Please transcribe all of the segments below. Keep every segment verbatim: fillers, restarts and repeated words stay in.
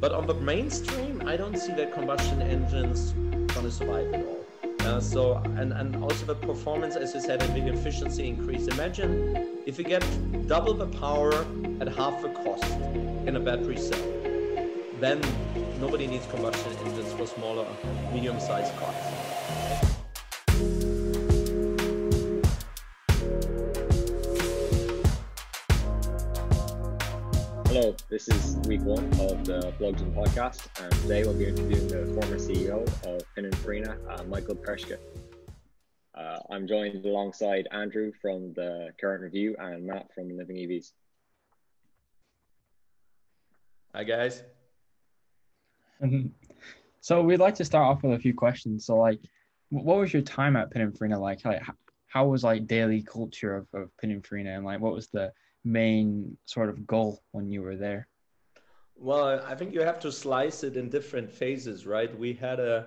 But on the mainstream, I don't see that combustion engines gonna survive at all. Uh, so, and, and also the performance, as you said, and the efficiency increase. Imagine if you get double the power at half the cost in a battery cell, then nobody needs combustion engines for smaller, medium-sized cars. Hello, this is week one of the Blogs and Podcast, and today we'll be interviewing the former C E O of Pininfarina, uh, Michael Perschke. Uh, I'm joined alongside Andrew from the Current Review and Matt from Living E Vs. Hi guys. Um, so we'd like to start off with a few questions. So, like, what was your time at Pininfarina like? Like, how was like daily culture of, of Pininfarina, and like what was the main sort of goal when you were there? Well, I think you have to slice it in different phases, right? We had a,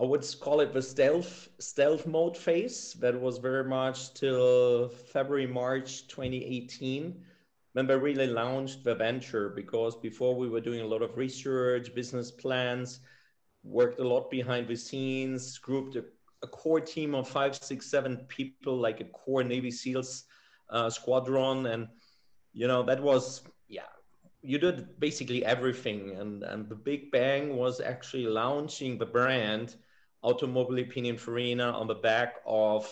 I would call it the stealth stealth mode phase that was very much till February, March twenty eighteen, when we really launched the venture, because before we were doing a lot of research, business plans, worked a lot behind the scenes, grouped a, a core team of five, six, seven people, like a core Navy SEALs Uh, squadron. And you know, that was, yeah, you did basically everything. And and the big bang was actually launching the brand Automobili Pininfarina on the back of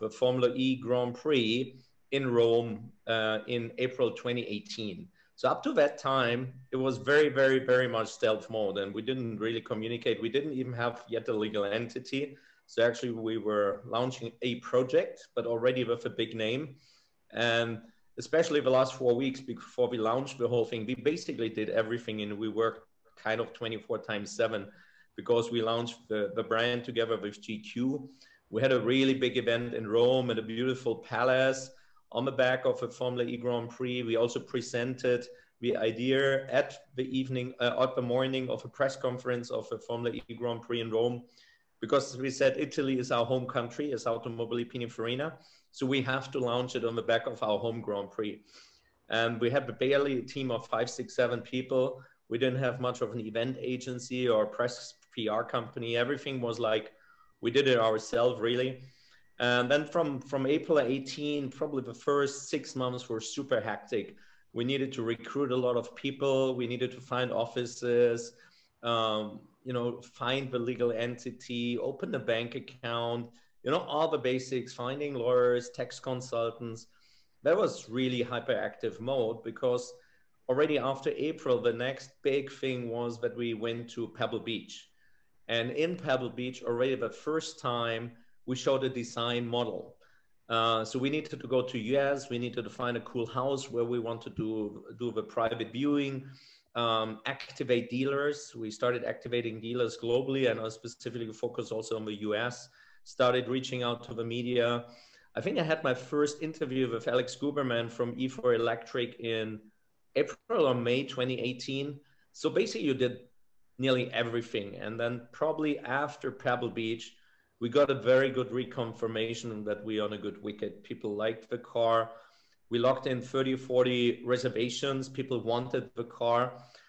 the Formula E Grand Prix in Rome uh, in April twenty eighteen. So up to that time, it was very, very, very much stealth mode, and we didn't really communicate. We didn't even have yet a legal entity. So actually we were launching a project, but already with a big name. And especially the last four weeks before we launched the whole thing, we basically did everything, and we worked kind of twenty-four times seven, because we launched the, the brand together with G Q. We had a really big event in Rome at a beautiful palace on the back of a Formula E Grand Prix. We also presented the idea at the evening, uh, at the morning of a press conference of a Formula E Grand Prix in Rome, because we said Italy is our home country, is Automobili Pininfarina. So we have to launch it on the back of our home Grand Prix. And we had barely a team of five, six, seven people. We didn't have much of an event agency or press P R company. Everything was like, we did it ourselves, really. And then from, from April eighteen, probably the first six months were super hectic. We needed to recruit a lot of people. We needed to find offices, um, you know, find the legal entity, open a bank account, you know, all the basics, finding lawyers, tax consultants. That was really hyperactive mode, because already after April, the next big thing was that we went to Pebble Beach. And in Pebble Beach, already the first time, we showed a design model. Uh, so we needed to go to U S, we needed to find a cool house where we want to do, do the private viewing, um, activate dealers. We started activating dealers globally, and I specifically focused also on the U S, started reaching out to the media. I think I had my first interview with Alex Guberman from E four Electric in April or May twenty eighteen. So basically you did nearly everything. And then probably after Pebble Beach, we got a very good reconfirmation that we're on a good wicket. People liked the car. We locked in thirty, forty reservations. People wanted the car,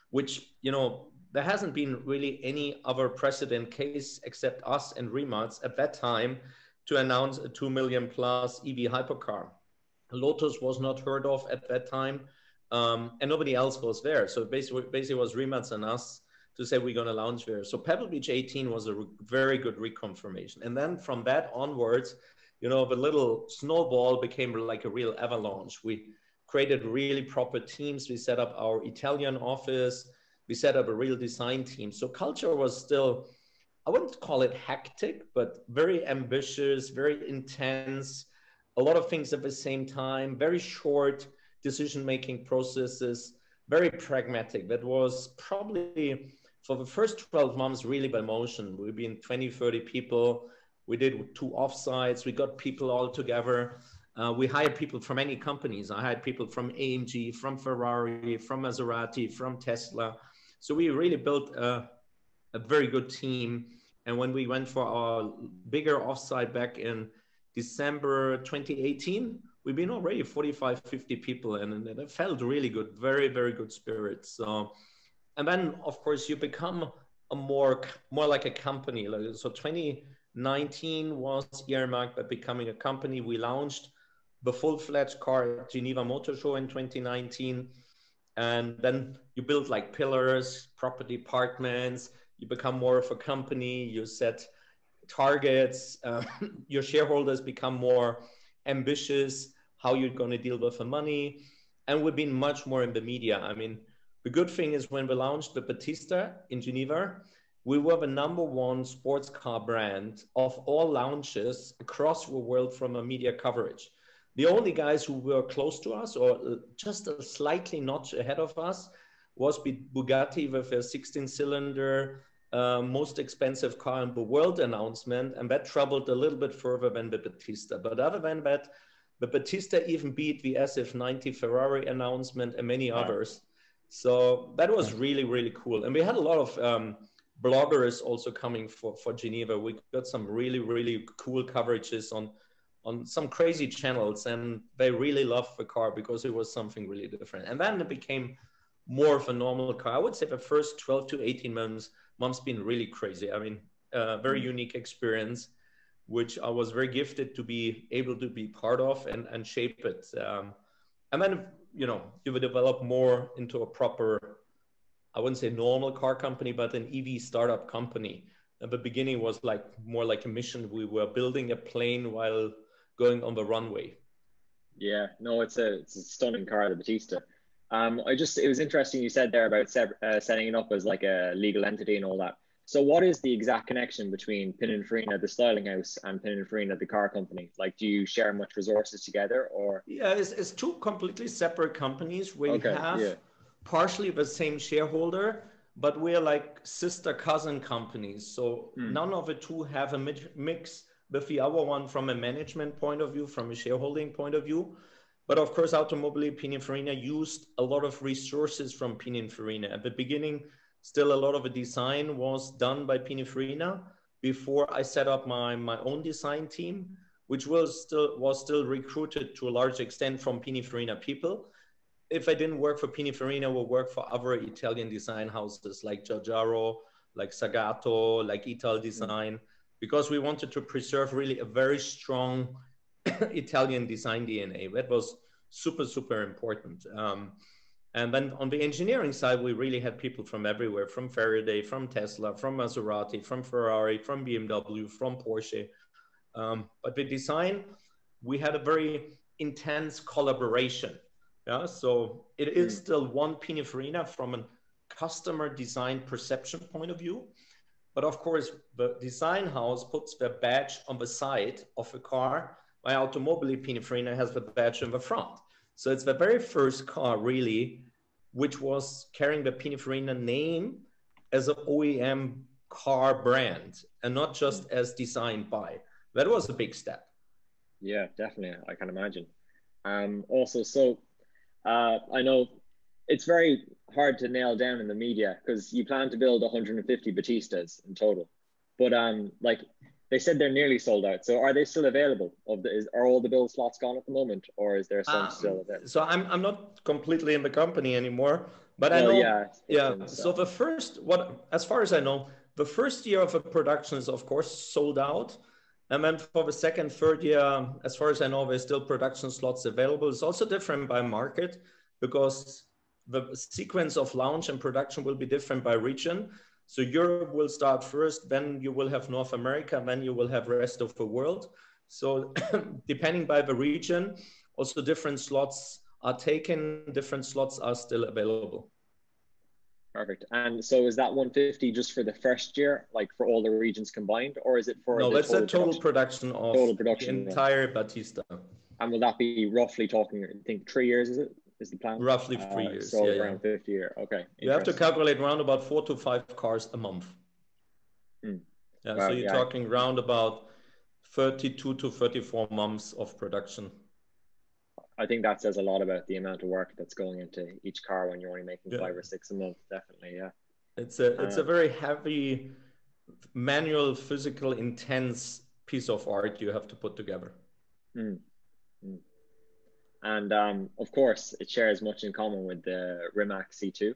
which, you know, there hasn't been really any other precedent case except us and Rimac at that time to announce a two million plus E V hypercar. Lotus was not heard of at that time, um, and nobody else was there. So basically, basically it was Rimac and us to say we're going to launch there. So Pebble Beach eighteen was a very good reconfirmation. And then from that onwards, you know, the little snowball became like a real avalanche. We created really proper teams. We set up our Italian office. We set up a real design team. So culture was still, I wouldn't call it hectic, but very ambitious, very intense, a lot of things at the same time, very short decision-making processes, very pragmatic. That was probably, for the first twelve months, really by motion. We've been twenty, thirty people. We did two offsites. We got people all together. Uh, we hired people from many companies. I hired people from A M G, from Ferrari, from Maserati, from Tesla. So we really built a, a very good team. And when we went for our bigger offsite back in December twenty eighteen, we've been already forty-five, fifty people, and, and it felt really good, very, very good spirit. So And then, of course, you become a more more like a company. So twenty nineteen was earmarked by becoming a company. We launched the full-fledged car at Geneva Motor Show in twenty nineteen. And then you build like pillars, property departments, you become more of a company, you set targets, uh, your shareholders become more ambitious, how you're going to deal with the money. And we've been much more in the media. I mean, the good thing is when we launched the Battista in Geneva, we were the number one sports car brand of all launches across the world from a media coverage. The only guys who were close to us or just a slightly notch ahead of us was Bugatti with a sixteen cylinder, uh, most expensive car in the world announcement. And that traveled a little bit further than the Battista. But other than that, the Battista even beat the S F ninety Ferrari announcement and many wow. others. So that was really, really cool. And we had a lot of um, bloggers also coming for, for Geneva. We got some really, really cool coverages on on some crazy channels, and they really loved the car because it was something really different. And then it became more of a normal car. I would say the first twelve to eighteen months, months been really crazy. I mean, uh, very unique experience, which I was very gifted to be able to be part of and, and shape it. Um, and then, you know, you would develop more into a proper, I wouldn't say normal car company, but an E V startup company. At the beginning was like more like a mission. We were building a plane while going on the runway. Yeah, no, it's a, it's a stunning car, the Battista. Um, I just, it was interesting you said there about uh, setting it up as like a legal entity and all that. So what is the exact connection between Pininfarina, the styling house, and Pininfarina, the car company? Like, do you share much resources together, or? Yeah, it's, it's two completely separate companies. We okay, have yeah. partially the same shareholder, but we're like sister cousin companies. So hmm. none of the two have a mix with the other one from a management point of view, from a shareholding point of view. But of course, Automobili Pininfarina used a lot of resources from Pininfarina. At the beginning, still a lot of the design was done by Pininfarina before I set up my, my own design team, which was still, was still recruited to a large extent from Pininfarina people. If I didn't work for Pininfarina, I would work for other Italian design houses like Giorgiaro, like Zagato, like Ital Design. Mm-hmm. Because we wanted to preserve really a very strong Italian design D N A. That was super, super important. Um, and then on the engineering side, we really had people from everywhere, from Faraday, from Tesla, from Maserati, from Ferrari, from B M W, from Porsche. Um, but the design, we had a very intense collaboration. Yeah, so it is mm. still one Pininfarina from a customer design perception point of view. But of course, the design house puts the badge on the side of a car. My Automobili Pininfarina has the badge in the front. So it's the very first car, really, which was carrying the Pininfarina name as an O E M car brand and not just as designed by. That was a big step. Yeah, definitely. I can imagine. Um, also, so uh, I know it's very hard to nail down in the media because you plan to build one hundred fifty Battistas in total, but um, like they said, they're nearly sold out. So are they still available? Of the, is, are all the build slots gone at the moment, or is there some uh, still available? So I'm I'm not completely in the company anymore, but no, I know. Yeah. yeah. So the first, what as far as I know, the first year of the production is of course sold out, and then for the second, third year, as far as I know, there's still production slots available. It's also different by market because the sequence of launch and production will be different by region. So Europe will start first, then you will have North America, then you will have rest of the world. So depending by the region, also different slots are taken, different slots are still available. Perfect. And so is that one hundred fifty just for the first year, like for all the regions combined, or is it for- No, that's a total production, production of total production, the entire yeah. Battista. And will that be roughly talking, I think three years, is it? Is the plan roughly three uh, years? So yeah, around yeah. fifty year. Okay. You have to calculate round about four to five cars a month. Mm. Yeah, wow, so you're yeah. talking round about thirty-two to thirty-four months of production. I think that says a lot about the amount of work that's going into each car when you're only making yeah. five or six a month. Definitely, yeah. It's a it's um, a very heavy, manual, physical, intense piece of art you have to put together. Mm. Mm. And um, of course, it shares much in common with the Rimac C two.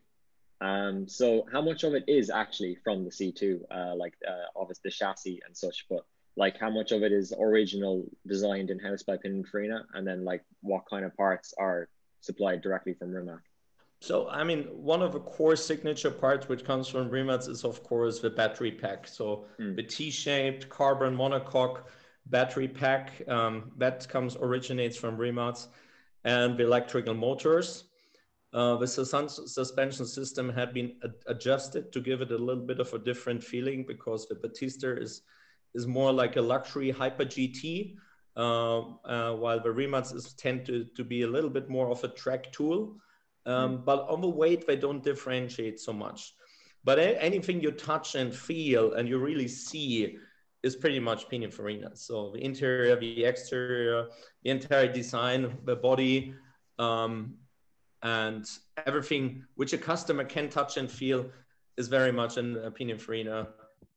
Um, so how much of it is actually from the C two, uh, like uh, obviously the chassis and such, but like how much of it is original designed in-house by Pininfarina, and then like what kind of parts are supplied directly from Rimac? So, I mean, one of the core signature parts which comes from Rimac is, of course, the battery pack. So mm. the T-shaped carbon monocoque battery pack, um, that comes, originates from Rimac, and the electrical motors. Uh, the sus- suspension system had been ad- adjusted to give it a little bit of a different feeling, because the Battista is, is more like a luxury Hyper G T, uh, uh, while the Rimac is tend to, to be a little bit more of a track tool. Um, mm. But on the weight, they don't differentiate so much. But a- anything you touch and feel and you really see is pretty much Pininfarina. So the interior, the exterior, the entire design, the body, um, and everything which a customer can touch and feel is very much in a Pininfarina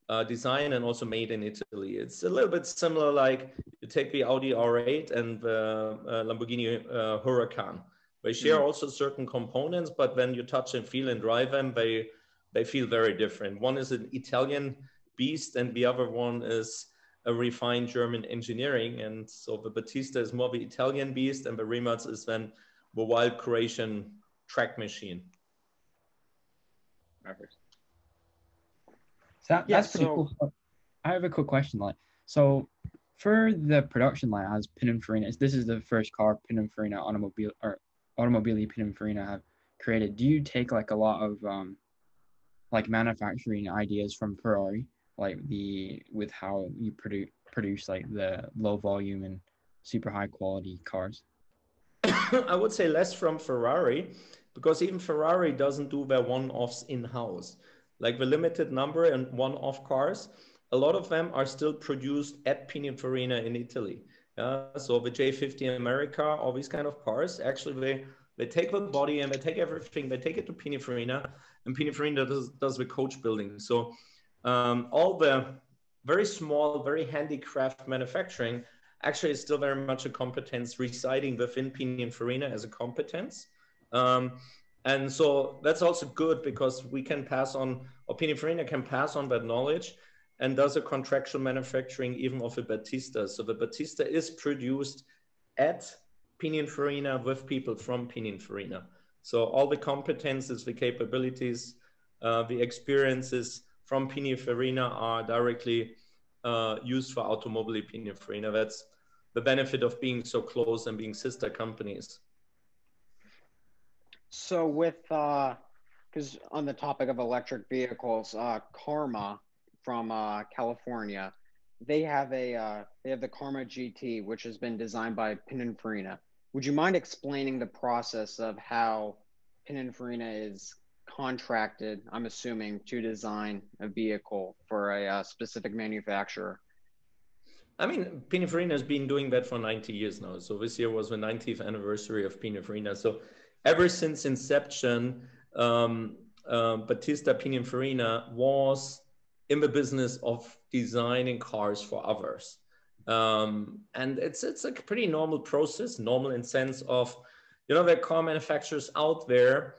uh, design, and also made in Italy. It's a little bit similar, like you take the Audi R eight and the uh, uh, Lamborghini uh, Huracan. They share also certain components, but when you touch and feel and drive them, they they feel very different. One is an Italian beast, and the other one is a refined German engineering. And so the Battista is more the Italian beast, and the Rimac is then the wild Croatian track machine. Perfect. So that, yeah, that's pretty so... cool. I have a quick question. Like, so for the production line, as Pininfarina, this is the first car Pininfarina automobile or Automobili Pininfarina have created. Do you take like a lot of um, like manufacturing ideas from Ferrari, like the with how you produce produce like the low volume and super high quality cars? I would say less from Ferrari, because even Ferrari doesn't do their one-offs in-house. Like the limited number and one-off cars, a lot of them are still produced at Pininfarina in Italy. Uh, so the J fifty America, all these kind of cars, actually they, they take the body and they take everything, they take it to Pininfarina, and Pininfarina does, does the coach building. So um, all the very small, very handicraft manufacturing actually is still very much a competence residing within Pininfarina as a competence. Um, and so that's also good, because we can pass on, or Pininfarina can pass on that knowledge, and does a contractual manufacturing even of a Battista. So the Battista is produced at Pininfarina with people from Pininfarina. So all the competences, the capabilities, uh, the experiences from Pininfarina are directly uh, used for Automobili Pininfarina. That's the benefit of being so close and being sister companies. So with, because uh, on the topic of electric vehicles, uh, Karma, from uh, California, they have a uh, they have the Karma G T, which has been designed by Pininfarina. Would you mind explaining the process of how Pininfarina is contracted, I'm assuming, to design a vehicle for a uh, specific manufacturer? I mean, Pininfarina has been doing that for ninety years now. So this year was the ninetieth anniversary of Pininfarina. So ever since inception, um, uh, Battista Pininfarina was in the business of designing cars for others. Um, and it's it's a pretty normal process, normal in sense of, you know, there are car manufacturers out there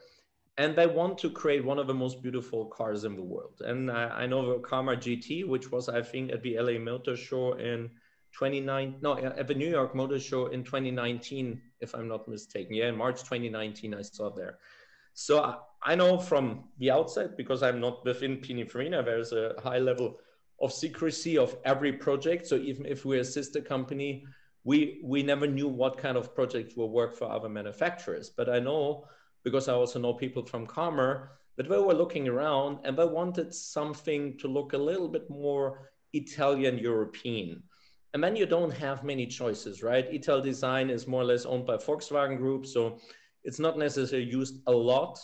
and they want to create one of the most beautiful cars in the world. And I, I know the Karma G T, which was, I think, at the L A Motor Show in twenty nineteen, no, at the New York Motor Show in twenty nineteen, if I'm not mistaken. Yeah, in March twenty nineteen, I saw there. So I, I know from the outset, because I'm not within Pininfarina, there's a high level of secrecy of every project. So even if we're a sister company, we we never knew what kind of projects will work for other manufacturers. But I know, because I also know people from Karma, that they were looking around and they wanted something to look a little bit more Italian, European. And then you don't have many choices, right? Ital Design is more or less owned by Volkswagen Group. So it's not necessarily used a lot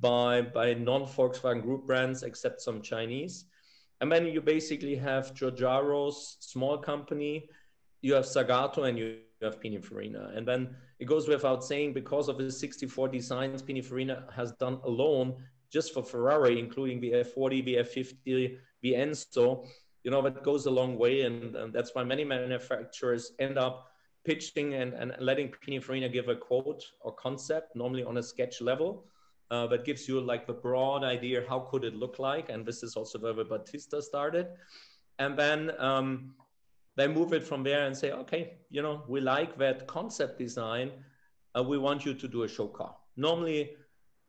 by by non-Volkswagen Group brands, except some Chinese. And then you basically have Giorgiaro's small company, you have Zagato, and you have Pininfarina. And then it goes without saying, because of the sixty-four designs Pininfarina has done alone, just for Ferrari, including the F forty, the F fifty, the Enzo, you know, that goes a long way. And, and that's why many manufacturers end up pitching and, and letting Pininfarina give a quote or concept, normally on a sketch level. uh, that gives you like the broad idea, how could it look like? And this is also where Battista started. And then um, they move it from there and say, okay, you know, we like that concept design. Uh, we want you to do a show car. Normally,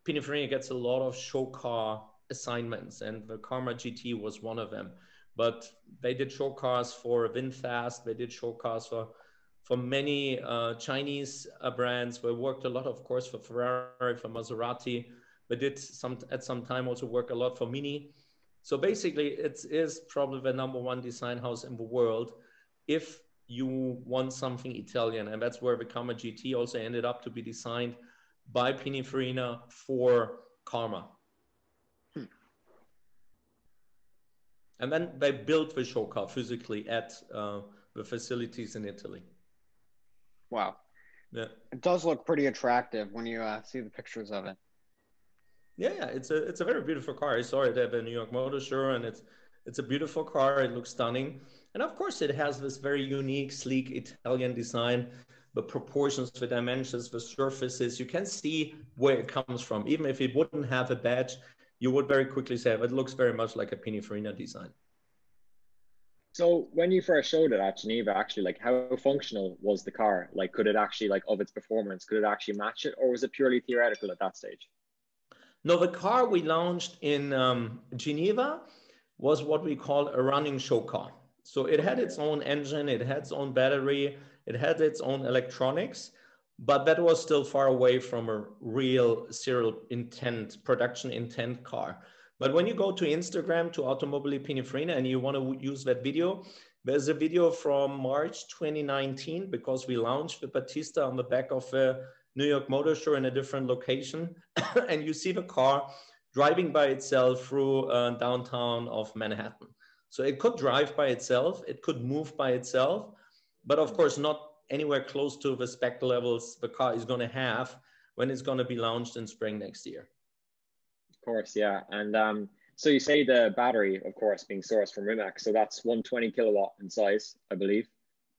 Pininfarina gets a lot of show car assignments, and the Karma G T was one of them. But they did show cars for VinFast, they did show cars for, for many uh, Chinese uh, brands. We worked a lot, of course, for Ferrari, for Maserati. We did some, at some time also work a lot for Mini. So basically, it is probably the number one design house in the world if you want something Italian. And that's where the Karma G T also ended up to be designed by Pininfarina for Karma. And then they built the show car physically at uh, the facilities in Italy. Wow. Yeah. It does look pretty attractive when you uh, see the pictures of it. Yeah, yeah, it's a it's a very beautiful car. I saw it at the New York Motor Show, and it's it's a beautiful car. It looks stunning. And of course, it has this very unique, sleek Italian design, the proportions, the dimensions, the surfaces. You can see where it comes from. Even if it wouldn't have a badge, you would very quickly say, it looks very much like a Pininfarina design. So when you first showed it at Geneva, actually, like how functional was the car? Like, could it actually, like of its performance, could it actually match it? Or was it purely theoretical at that stage? No, the car we launched in um, Geneva was what we call a running show car. So it had its own engine, it had its own battery, it had its own electronics. But that was still far away from a real serial intent, production intent car. But when you go to Instagram, to Automobili Pininfarina, and you want to use that video, there's a video from March twenty nineteen, because we launched the Battista on the back of a New York Motor Show in a different location. And you see the car driving by itself through uh, downtown of Manhattan. So it could drive by itself, it could move by itself, but of course not anywhere close to the spec levels the car is going to have when it's going to be launched in spring next year. Of course, yeah. And um, so you say the battery, of course, being sourced from Rimac. So that's one hundred twenty kilowatt in size, I believe.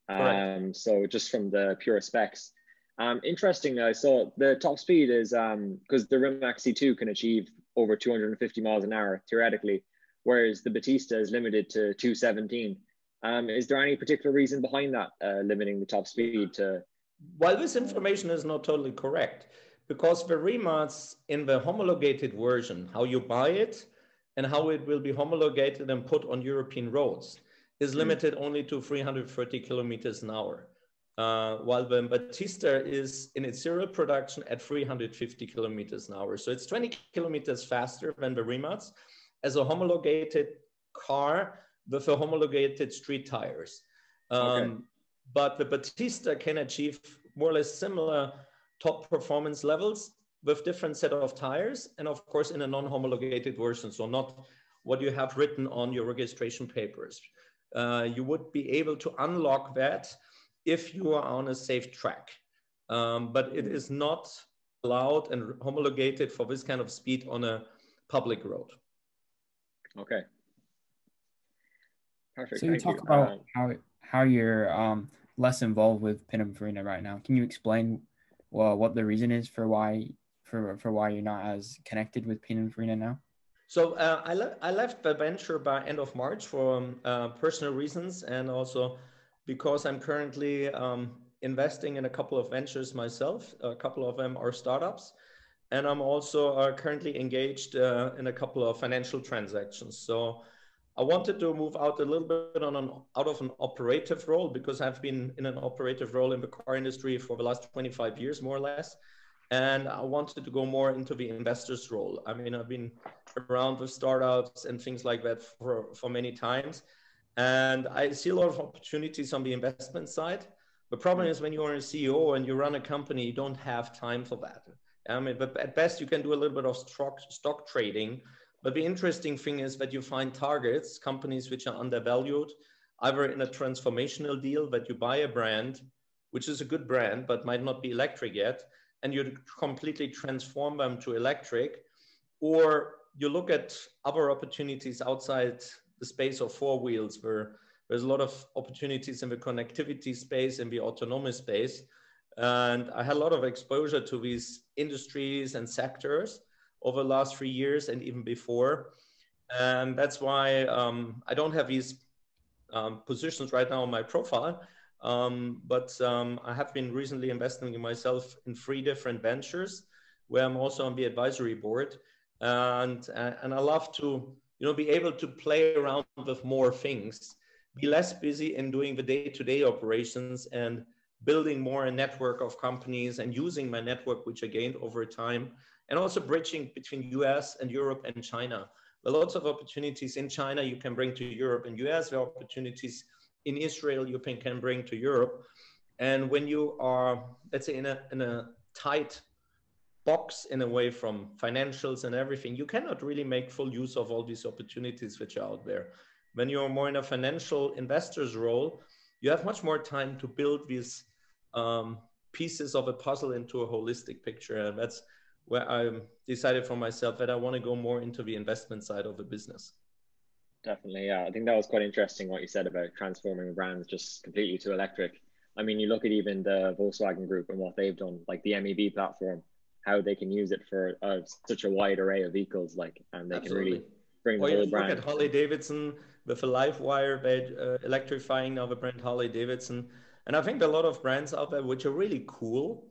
Um, so just from the pure specs. Um, interestingly, I saw the top speed is, because um, the Rimac C two can achieve over two hundred fifty miles an hour, theoretically, whereas the Battista is limited to two seventeen. Um, is there any particular reason behind that, uh, limiting the top speed to? Well, this information is not totally correct, because the Rimac's in the homologated version, how you buy it and how it will be homologated and put on European roads, is limited mm. only to three hundred thirty kilometers an hour. Uh, while the Battista is in its serial production at three hundred fifty kilometers an hour. So it's twenty kilometers faster than the Rimac's as a homologated car with the homologated street tires. Um, okay. But the Battista can achieve more or less similar top performance levels with different set of tires, and of course in a non-homologated version, so not what you have written on your registration papers. Uh, you would be able to unlock that if you are on a safe track. Um, but it is not allowed and homologated for this kind of speed on a public road. Okay. Perfect. So you Thank talk you. about um, how how you're um, less involved with Pininfarina right now. Can you explain well, what the reason is for why for for why you're not as connected with Pininfarina now? So uh, I le I left the venture by end of March for um, uh, personal reasons, and also because I'm currently um, investing in a couple of ventures myself. A couple of them are startups, and I'm also uh, currently engaged uh, in a couple of financial transactions. So I wanted to move out a little bit on an, out of an operative role, because I've been in an operative role in the car industry for the last twenty-five years, more or less. And I wanted to go more into the investor's role. I mean, I've been around with startups and things like that for, for many times. And I see a lot of opportunities on the investment side. The problem is when you are a C E O and you run a company, you don't have time for that. I mean, but at best you can do a little bit of stock, stock trading. But the interesting thing is that you find targets, companies which are undervalued, either in a transformational deal that you buy a brand, which is a good brand, but might not be electric yet, and you completely transform them to electric, or you look at other opportunities outside the space of four wheels, where there's a lot of opportunities in the connectivity space, in the autonomous space. And I had a lot of exposure to these industries and sectors. over the last three years and even before. And that's why um, I don't have these um, positions right now on my profile, um, but um, I have been recently investing in myself in three different ventures where I'm also on the advisory board. And, and I love to, you know, be able to play around with more things, be less busy in doing the day-to-day operations and building more a network of companies and using my network, which I gained over time, and also bridging between U S and Europe and China. There are lots of opportunities in China you can bring to Europe and U S. There are opportunities in Israel you can bring to Europe. And when you are, let's say, in a, in a tight box in a way from financials and everything, you cannot really make full use of all these opportunities which are out there. When you're more in a financial investor's role, you have much more time to build these um, pieces of a puzzle into a holistic picture. And that's where I decided for myself that I want to go more into the investment side of the business. Definitely, yeah. I think that was quite interesting what you said about transforming brands just completely to electric. I mean, you look at even the Volkswagen Group and what they've done, like the M E V platform, how they can use it for uh, such a wide array of vehicles, like, and they Absolutely. Can really bring the or whole brand. Look at Harley Davidson with a live wire, uh, electrifying now the brand Harley Davidson. And I think there are a lot of brands out there which are really cool,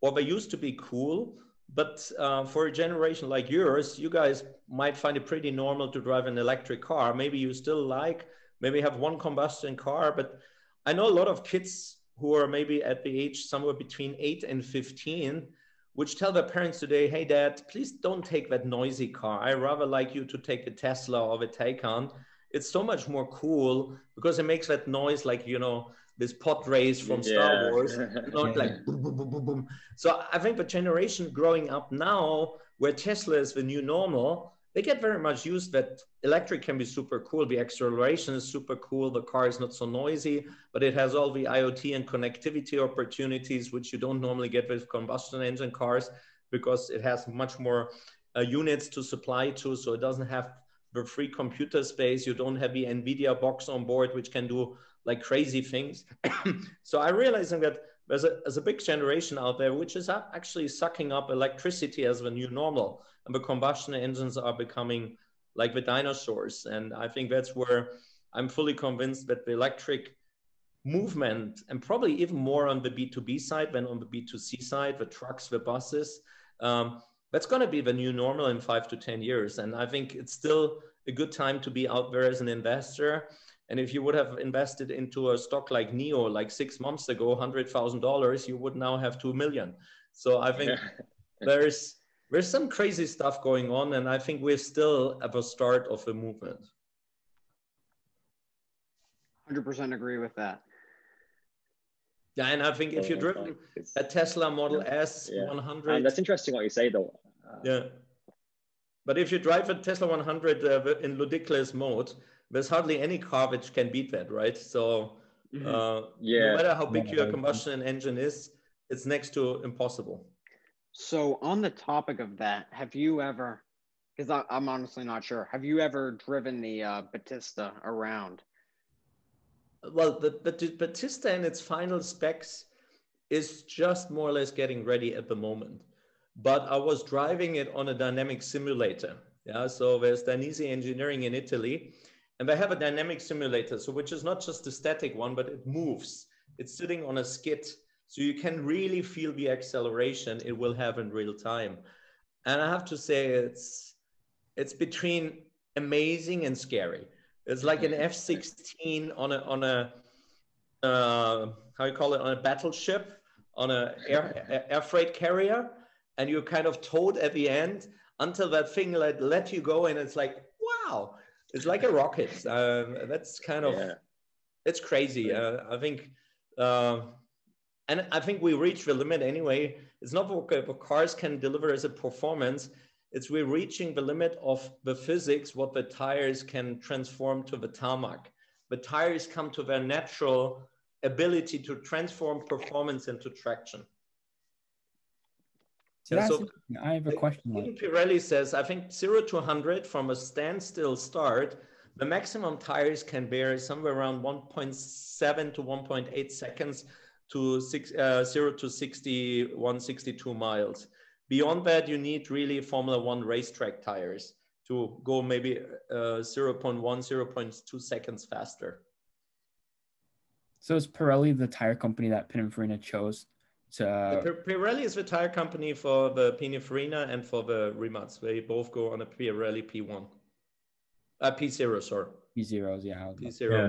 or they used to be cool, but uh, for a generation like yours, you guys might find it pretty normal to drive an electric car. Maybe you still like, maybe have one combustion car, but I know a lot of kids who are maybe at the age somewhere between eight and fifteen, which tell their parents today, hey, Dad, please don't take that noisy car. I rather like you to take a Tesla or a Taycan. It's so much more cool because it makes that noise like, you know, this pod race from yeah. Star Wars. Not like boom, boom, boom, boom, boom. So I think the generation growing up now where Tesla is the new normal, they get very much used that electric can be super cool. The acceleration is super cool. The car is not so noisy, but it has all the IoT and connectivity opportunities, which you don't normally get with combustion engine cars because it has much more uh, units to supply to. So it doesn't have the free computer space. You don't have the NVIDIA box on board, which can do like crazy things. So I realizing that there's a, there's a big generation out there, which is actually sucking up electricity as the new normal. And the combustion engines are becoming like the dinosaurs. And I think that's where I'm fully convinced that the electric movement, and probably even more on the B two B side than on the B two C side, the trucks, the buses, um, that's going to be the new normal in five to ten years. And I think it's still a good time to be out there as an investor. And if you would have invested into a stock like NIO like six months ago, one hundred thousand dollars, you would now have two million. So I think there's there's some crazy stuff going on. And I think we're still at the start of the movement. one hundred percent agree with that. Yeah, and I think if you're driven a Tesla Model yeah. S yeah. one hundred. And that's interesting what you say, though. Uh, yeah. But if you drive a Tesla one hundred uh, in ludicrous mode, there's hardly any car which can beat that, right? So uh, yeah. no matter how big yeah. your combustion engine is, it's next to impossible. So on the topic of that, have you ever, because I'm honestly not sure, have you ever driven the uh, Battista around? Well, the, the Battista in its final specs is just more or less getting ready at the moment. But I was driving it on a dynamic simulator. Yeah, so there's Danisi Engineering in Italy, and they have a dynamic simulator, so which is not just a static one, but it moves. It's sitting on a skid, so you can really feel the acceleration it will have in real time. And I have to say, it's it's between amazing and scary. It's like an F sixteen on a on a uh, how you call it on a battleship, on a air, air freight carrier, and you're kind of towed at the end until that thing let let you go, and it's like wow, it's like a rocket. Um, that's kind of yeah. it's crazy. Uh, I think, uh, and I think we reach the limit anyway. It's not what cars can deliver as a performance. It's we're reaching the limit of the physics, what the tires can transform to the tarmac. The tires come to their natural ability to transform performance into traction. So, that's so I have a question. Even Pirelli says, I think zero to one hundred from a standstill start, the maximum tires can bear is somewhere around one point seven to one point eight seconds to six, uh, zero to sixty, one sixty-two miles. Beyond that, you need really Formula One racetrack tires to go maybe uh, zero point one, zero point two seconds faster. So is Pirelli the tire company that Pininfarina chose to... The Pirelli is the tire company for the Pininfarina and for the Rimac. They both go on a Pirelli P one. Uh, P zero, sorry. P zeros, yeah. P zero. Yeah.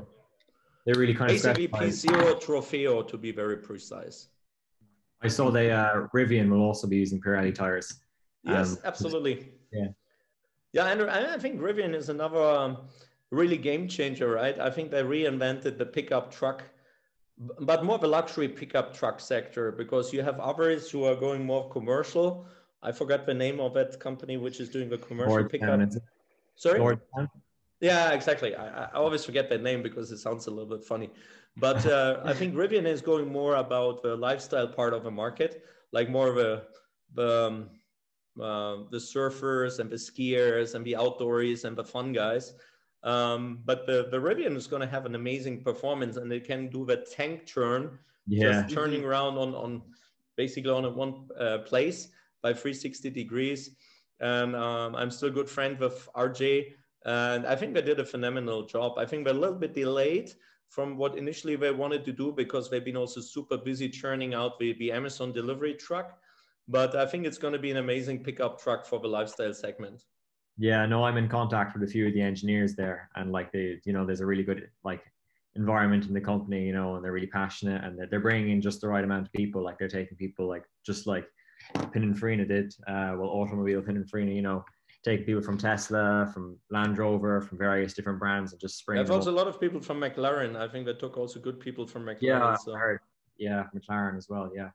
They're really kind Basically, of... Basically P zero Trofeo, to be very precise. I saw the uh, Rivian will also be using Pirelli tires. Um, yes, absolutely. Yeah. Yeah, and I think Rivian is another um, really game changer, right? I think they reinvented the pickup truck, but more the luxury pickup truck sector, because you have others who are going more commercial. I forgot the name of that company, which is doing the commercial Lord pickup. Town, Sorry? Lord yeah, exactly. I, I always forget that name because it sounds a little bit funny. But uh, I think Rivian is going more about the lifestyle part of the market, like more of a, the, um, uh, the surfers and the skiers and the outdoors and the fun guys. Um, but the, the Rivian is going to have an amazing performance, and it can do the tank turn, yeah. just turning around on, on basically on one uh, place by three hundred sixty degrees. And um, I'm still a good friend with R J, and I think they did a phenomenal job. I think they're a little bit delayed from what initially they wanted to do, because they've been also super busy churning out the, the Amazon delivery truck. But I think it's going to be an amazing pickup truck for the lifestyle segment. Yeah, no, I'm in contact with a few of the engineers there, and like they, you know, there's a really good like environment in the company, you know, and they're really passionate, and they're, they're bringing in just the right amount of people. Like they're taking people like just like Pininfarina did, uh, well, Automobili Pininfarina, you know, take people from Tesla, from Land Rover, from various different brands, and just spring. I've also a lot of people from McLaren. I think they took also good people from McLaren. Yeah, so. yeah, McLaren as well. Yeah,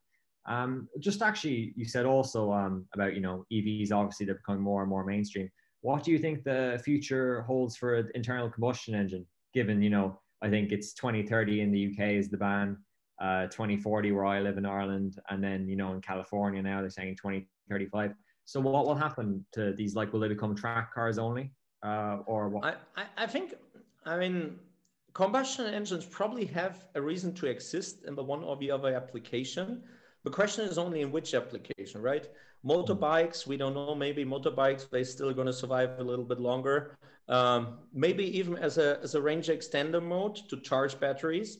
um, just actually, you said also um, about you know E Vs. Obviously, they're becoming more and more mainstream. What do you think the future holds for an internal combustion engine? Given you know, I think it's twenty thirty in the U K is the ban, uh, twenty forty where I live in Ireland, and then you know in California now they're saying twenty thirty-five. So what will happen to these? Like, will they become track cars only, uh, or what? I, I think, I mean, combustion engines probably have a reason to exist in the one or the other application. The question is only in which application, right? Motorbikes, we don't know. Maybe motorbikes, they're still going to survive a little bit longer. Um, maybe even as a as a range extender mode to charge batteries,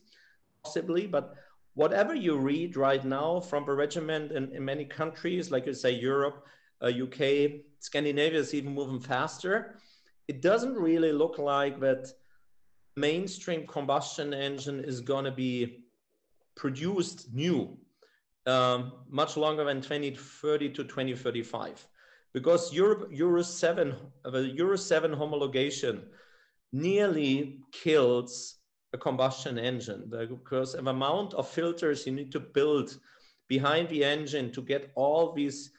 possibly, but. Whatever you read right now from the regiment in, in many countries, like you say, Europe, uh, U K, Scandinavia is even moving faster. It doesn't really look like that mainstream combustion engine is going to be produced new um, much longer than twenty thirty to twenty thirty-five, because Europe, Euro seven, the Euro seven homologation nearly kills a combustion engine, because the amount of filters you need to build behind the engine to get all these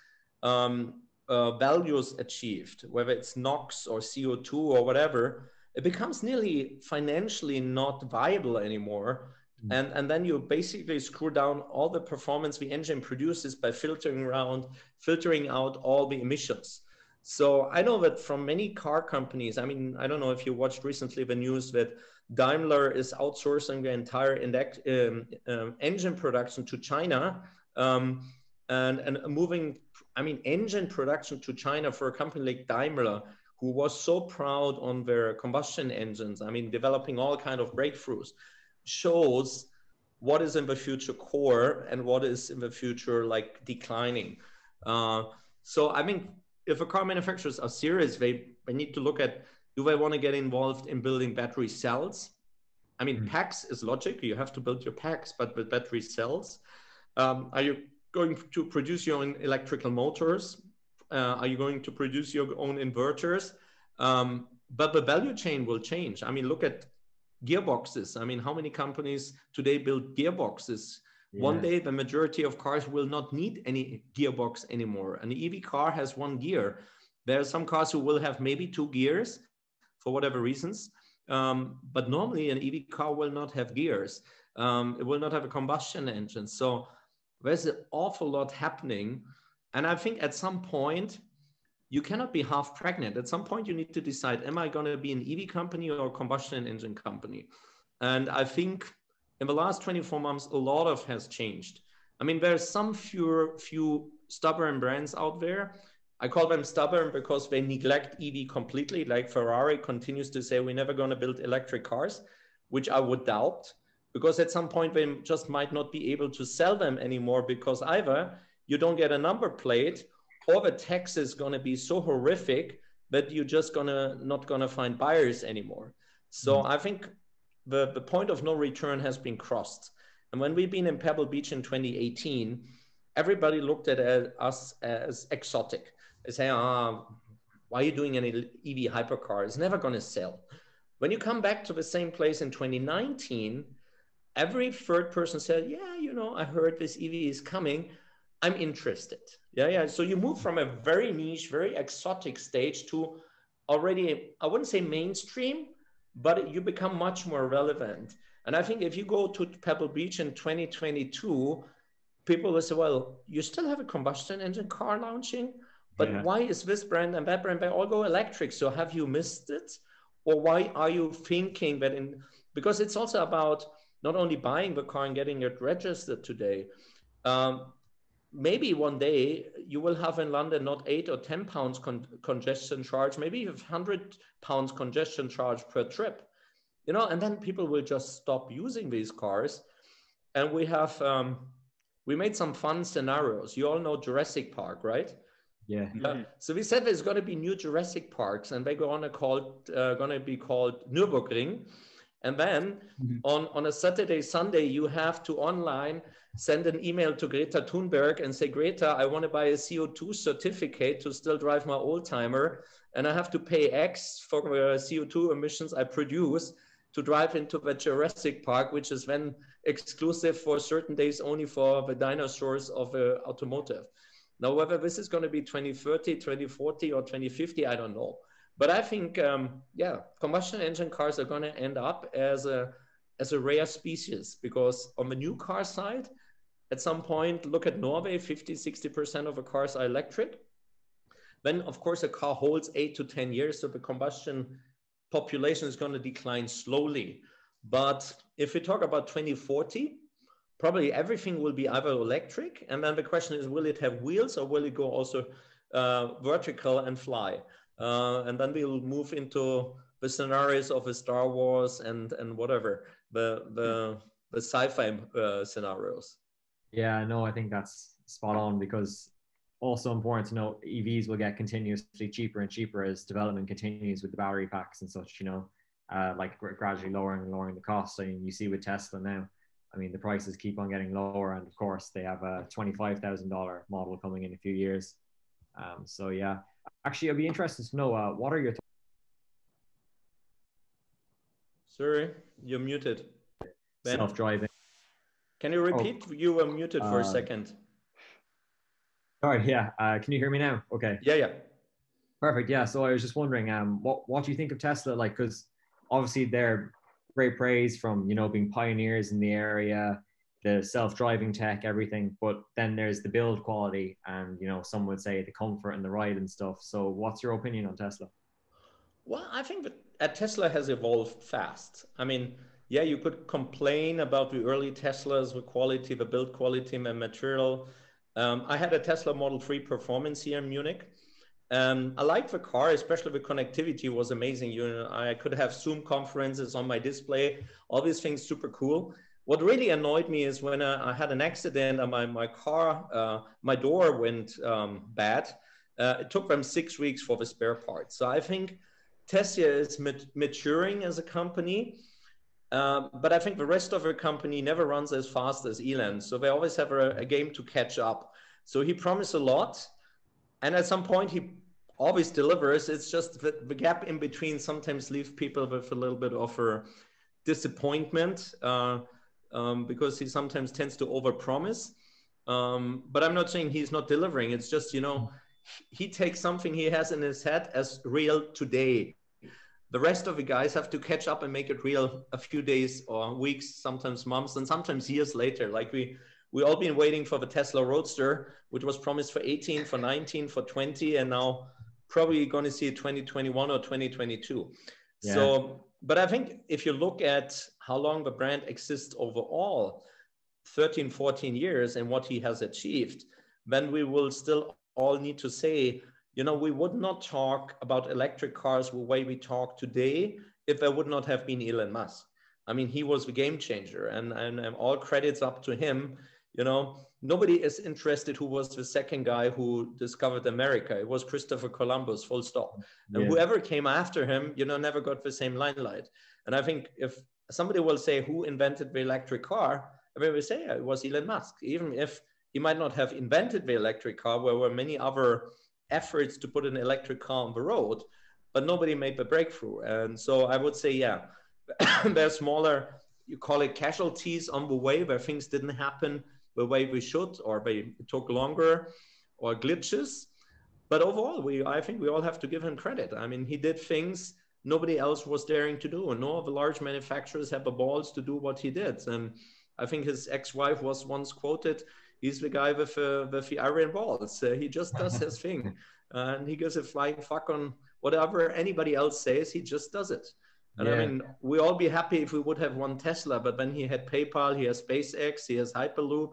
um, uh, values achieved, whether it's NOx or C O two or whatever, it becomes nearly financially not viable anymore. Mm. And, and then you basically screw down all the performance the engine produces by filtering around, filtering out all the emissions. So I know that from many car companies, I mean, I don't know if you watched recently the news that Daimler is outsourcing the entire index, um, um, engine production to China, um, and, and moving, I mean, engine production to China for a company like Daimler, who was so proud on their combustion engines, I mean, developing all kind of breakthroughs, shows what is in the future core and what is in the future like declining. Uh, so I mean, if the car manufacturers are serious, they, they need to look at, do they want to get involved in building battery cells? I mean, mm-hmm. packs is logic. You have to build your packs, but with battery cells. Um, are you going to produce your own electrical motors? Uh, are you going to produce your own inverters? Um, but the value chain will change. I mean, look at gearboxes. I mean, how many companies today build gearboxes? Yeah. One day, the majority of cars will not need any gearbox anymore. An E V car has one gear. There are some cars who will have maybe two gears, for whatever reasons, um, but normally an E V car will not have gears. Um, it will not have a combustion engine. So there's an awful lot happening. And I think at some point, you cannot be half pregnant. At some point, you need to decide, am I going to be an E V company or a combustion engine company? And I think in the last twenty-four months, a lot of has changed. I mean, there are some few, few stubborn brands out there. I call them stubborn because they neglect E V completely. Like Ferrari continues to say, we're never going to build electric cars, which I would doubt, because at some point they just might not be able to sell them anymore, because either you don't get a number plate or the tax is going to be so horrific that you're just gonna not going to find buyers anymore. So mm-hmm. I think the, the point of no return has been crossed. And when we've been in Pebble Beach in twenty eighteen, everybody looked at us as exotic. They say, ah, oh, why are you doing an E V hypercar? It's never going to sell. When you come back to the same place in twenty nineteen, every third person said, yeah, you know, I heard this E V is coming. I'm interested. Yeah, yeah. So you move from a very niche, very exotic stage to already, I wouldn't say mainstream, but you become much more relevant. And I think if you go to Pebble Beach in twenty twenty-two, people will say, well, you still have a combustion engine car launching, but yeah. why is this brand and that brand, they all go electric? So have you missed it? Or why are you thinking that in, because it's also about not only buying the car and getting it registered today. Um, maybe one day you will have in London, not eight or ten pounds con congestion charge, maybe you have one hundred pounds congestion charge per trip, you know, and then people will just stop using these cars. And we have, um, we made some fun scenarios. You all know Jurassic Park, right? Yeah. Uh, so we said there's going to be new Jurassic Parks, and they're going to call uh, going to be called Nürburgring. And then mm-hmm. on on a Saturday, Sunday, you have to online send an email to Greta Thunberg and say, Greta, I want to buy a C O two certificate to still drive my old timer, and I have to pay X for uh, C O two emissions I produce to drive into the Jurassic Park, which is then exclusive for certain days only for the dinosaurs of uh, automotive. Now, whether this is going to be twenty thirty, twenty forty, or twenty fifty, I don't know. But I think, um, yeah, combustion engine cars are going to end up as a as a rare species, because on the new car side, at some point, look at Norway, fifty, sixty percent of the cars are electric. Then, of course, a car holds eight to ten years, so the combustion population is going to decline slowly. But if we talk about twenty forty, probably everything will be either electric, and then the question is, will it have wheels or will it go also uh, vertical and fly? Uh, and then we'll move into the scenarios of a Star Wars and and whatever the the, the sci-fi uh, scenarios. Yeah, no, I think that's spot on, because also important to know E Vs will get continuously cheaper and cheaper as development continues with the battery packs and such. You know, uh, like gradually lowering and lowering the cost. I mean, you see with Tesla now. I mean, the prices keep on getting lower, and of course, they have a twenty-five thousand dollar model coming in a few years. Um, so yeah, actually, I'd be interested to know uh, what are your thoughts? Sorry, you're muted. Ben? Self-driving. Can you repeat? Oh. You were muted for uh, a second. Sorry. Yeah. Uh, can you hear me now? Okay. Yeah. Yeah. Perfect. Yeah. So I was just wondering, um, what what do you think of Tesla? Like, because obviously they're great praise from, you know, being pioneers in the area, the self-driving tech, everything, but then there's the build quality and, you know, some would say the comfort and the ride and stuff. So what's your opinion on Tesla? Well, I think that Tesla has evolved fast. I mean, yeah, you could complain about the early Teslas, the quality, the build quality and material. Um, I had a Tesla Model three Performance here in Munich. Um, I liked the car, especially the connectivity was amazing. You know, I could have Zoom conferences on my display, all these things super cool. What really annoyed me is when I, I had an accident and my, my car, uh, my door went um, bad. Uh, it took them six weeks for the spare parts. So I think Tesla is mat maturing as a company, um, but I think the rest of the company never runs as fast as Elon. So they always have a, a game to catch up. So he promised a lot. And at some point, he always delivers. It's just that the gap in between sometimes leaves people with a little bit of a disappointment uh, um, because he sometimes tends to overpromise. Um, but I'm not saying he's not delivering. It's just, you know, he takes something he has in his head as real today. The rest of the guys have to catch up and make it real a few days or weeks, sometimes months, and sometimes years later. Like we... We all been waiting for the Tesla Roadster, which was promised for eighteen, for nineteen, for twenty, and now probably going to see twenty twenty-one or twenty twenty-two. Yeah. So, but I think if you look at how long the brand exists overall, thirteen, fourteen years, and what he has achieved, when we will still all need to say, you know, we would not talk about electric cars the way we talk today if there would not have been Elon Musk. I mean, he was the game changer, and, and, and all credits up to him. You know, nobody is interested who was the second guy who discovered America. It was Christopher Columbus, full stop. And yeah. whoever came after him, you know, never got the same limelight. And I think if somebody will say who invented the electric car, I mean, we say it was Elon Musk, even if he might not have invented the electric car. There were many other efforts to put an electric car on the road, but nobody made the breakthrough. And so I would say, yeah, there are smaller, you call it casualties on the way where things didn't happen the way we should, or they took longer, or glitches. But overall, we I think we all have to give him credit. I mean, he did things nobody else was daring to do, and no of the large manufacturers had the balls to do what he did. And I think his ex-wife was once quoted, he's the guy with, uh, with the iron balls. Uh, he just does his thing. Uh, and he gives a flying fuck on whatever anybody else says, he just does it. And yeah. I mean, we all be happy if we would have one Tesla, but then he had PayPal, he has SpaceX, he has Hyperloop.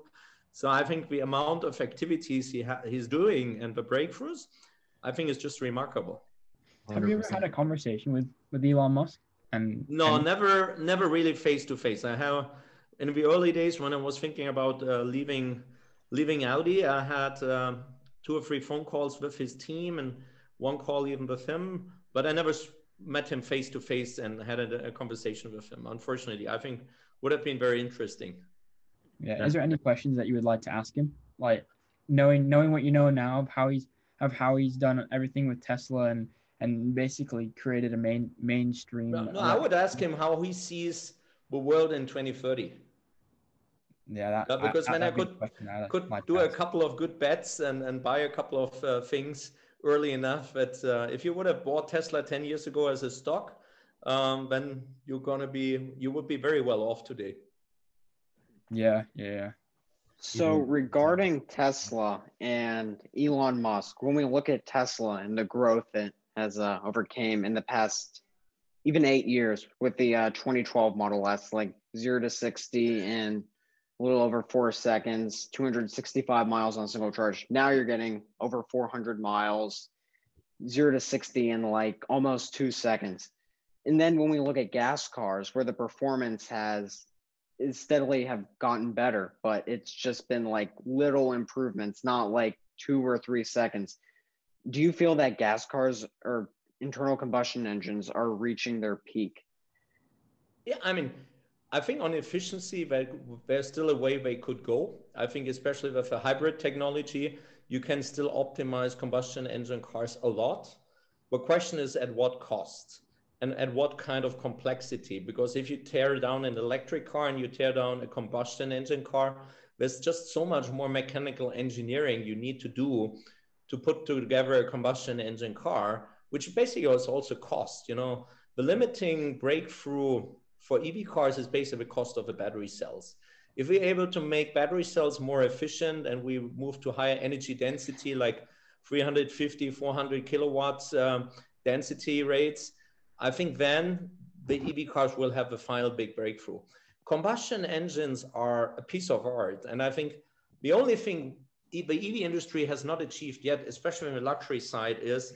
So I think the amount of activities he ha he's doing and the breakthroughs, I think is just remarkable. one hundred percent. Have you ever had a conversation with, with Elon Musk? And No, and never never really face to face. I have, in the early days when I was thinking about uh, leaving leaving Audi, I had uh, two or three phone calls with his team and one call even with him, but I never met him face to face and had a, a conversation with him. Unfortunately, I think would have been very interesting. Yeah. yeah. Is there any questions that you would like to ask him? Like knowing knowing what you know now of how he's of how he's done everything with Tesla and and basically created a main mainstream. No, no I would ask him how he sees the world in twenty thirty. Yeah, that, uh, because that, when that I could question, could do ask. a couple of good bets and and buy a couple of uh, things early enough that uh, if you would have bought Tesla ten years ago as a stock, um, then you're gonna be you would be very well off today. Yeah, yeah. So mm-hmm. regarding Tesla and Elon Musk, when we look at Tesla and the growth it has uh, overcame in the past even eight years with the uh, twenty twelve Model S, like zero to sixty in a little over four seconds, two hundred sixty-five miles on a single charge. Now you're getting over four hundred miles, zero to sixty in like almost two seconds. And then when we look at gas cars where the performance has steadily have gotten better, but it's just been like little improvements, not like two or three seconds. Do you feel that gas cars or internal combustion engines are reaching their peak? Yeah, I mean, I think on efficiency, there's still a way they could go. I think especially with the hybrid technology, you can still optimize combustion engine cars a lot. The question is at what cost? And at what kind of complexity? Because if you tear down an electric car and you tear down a combustion engine car, there's just so much more mechanical engineering you need to do to put together a combustion engine car, which basically is also cost. You know, the limiting breakthrough for E V cars is basically the cost of the battery cells. If we're able to make battery cells more efficient and we move to higher energy density, like three fifty, four hundred kilowatts um, density rates, I think then the E V cars will have the final big breakthrough. Combustion engines are a piece of art. And I think the only thing the E V industry has not achieved yet, especially on the luxury side, is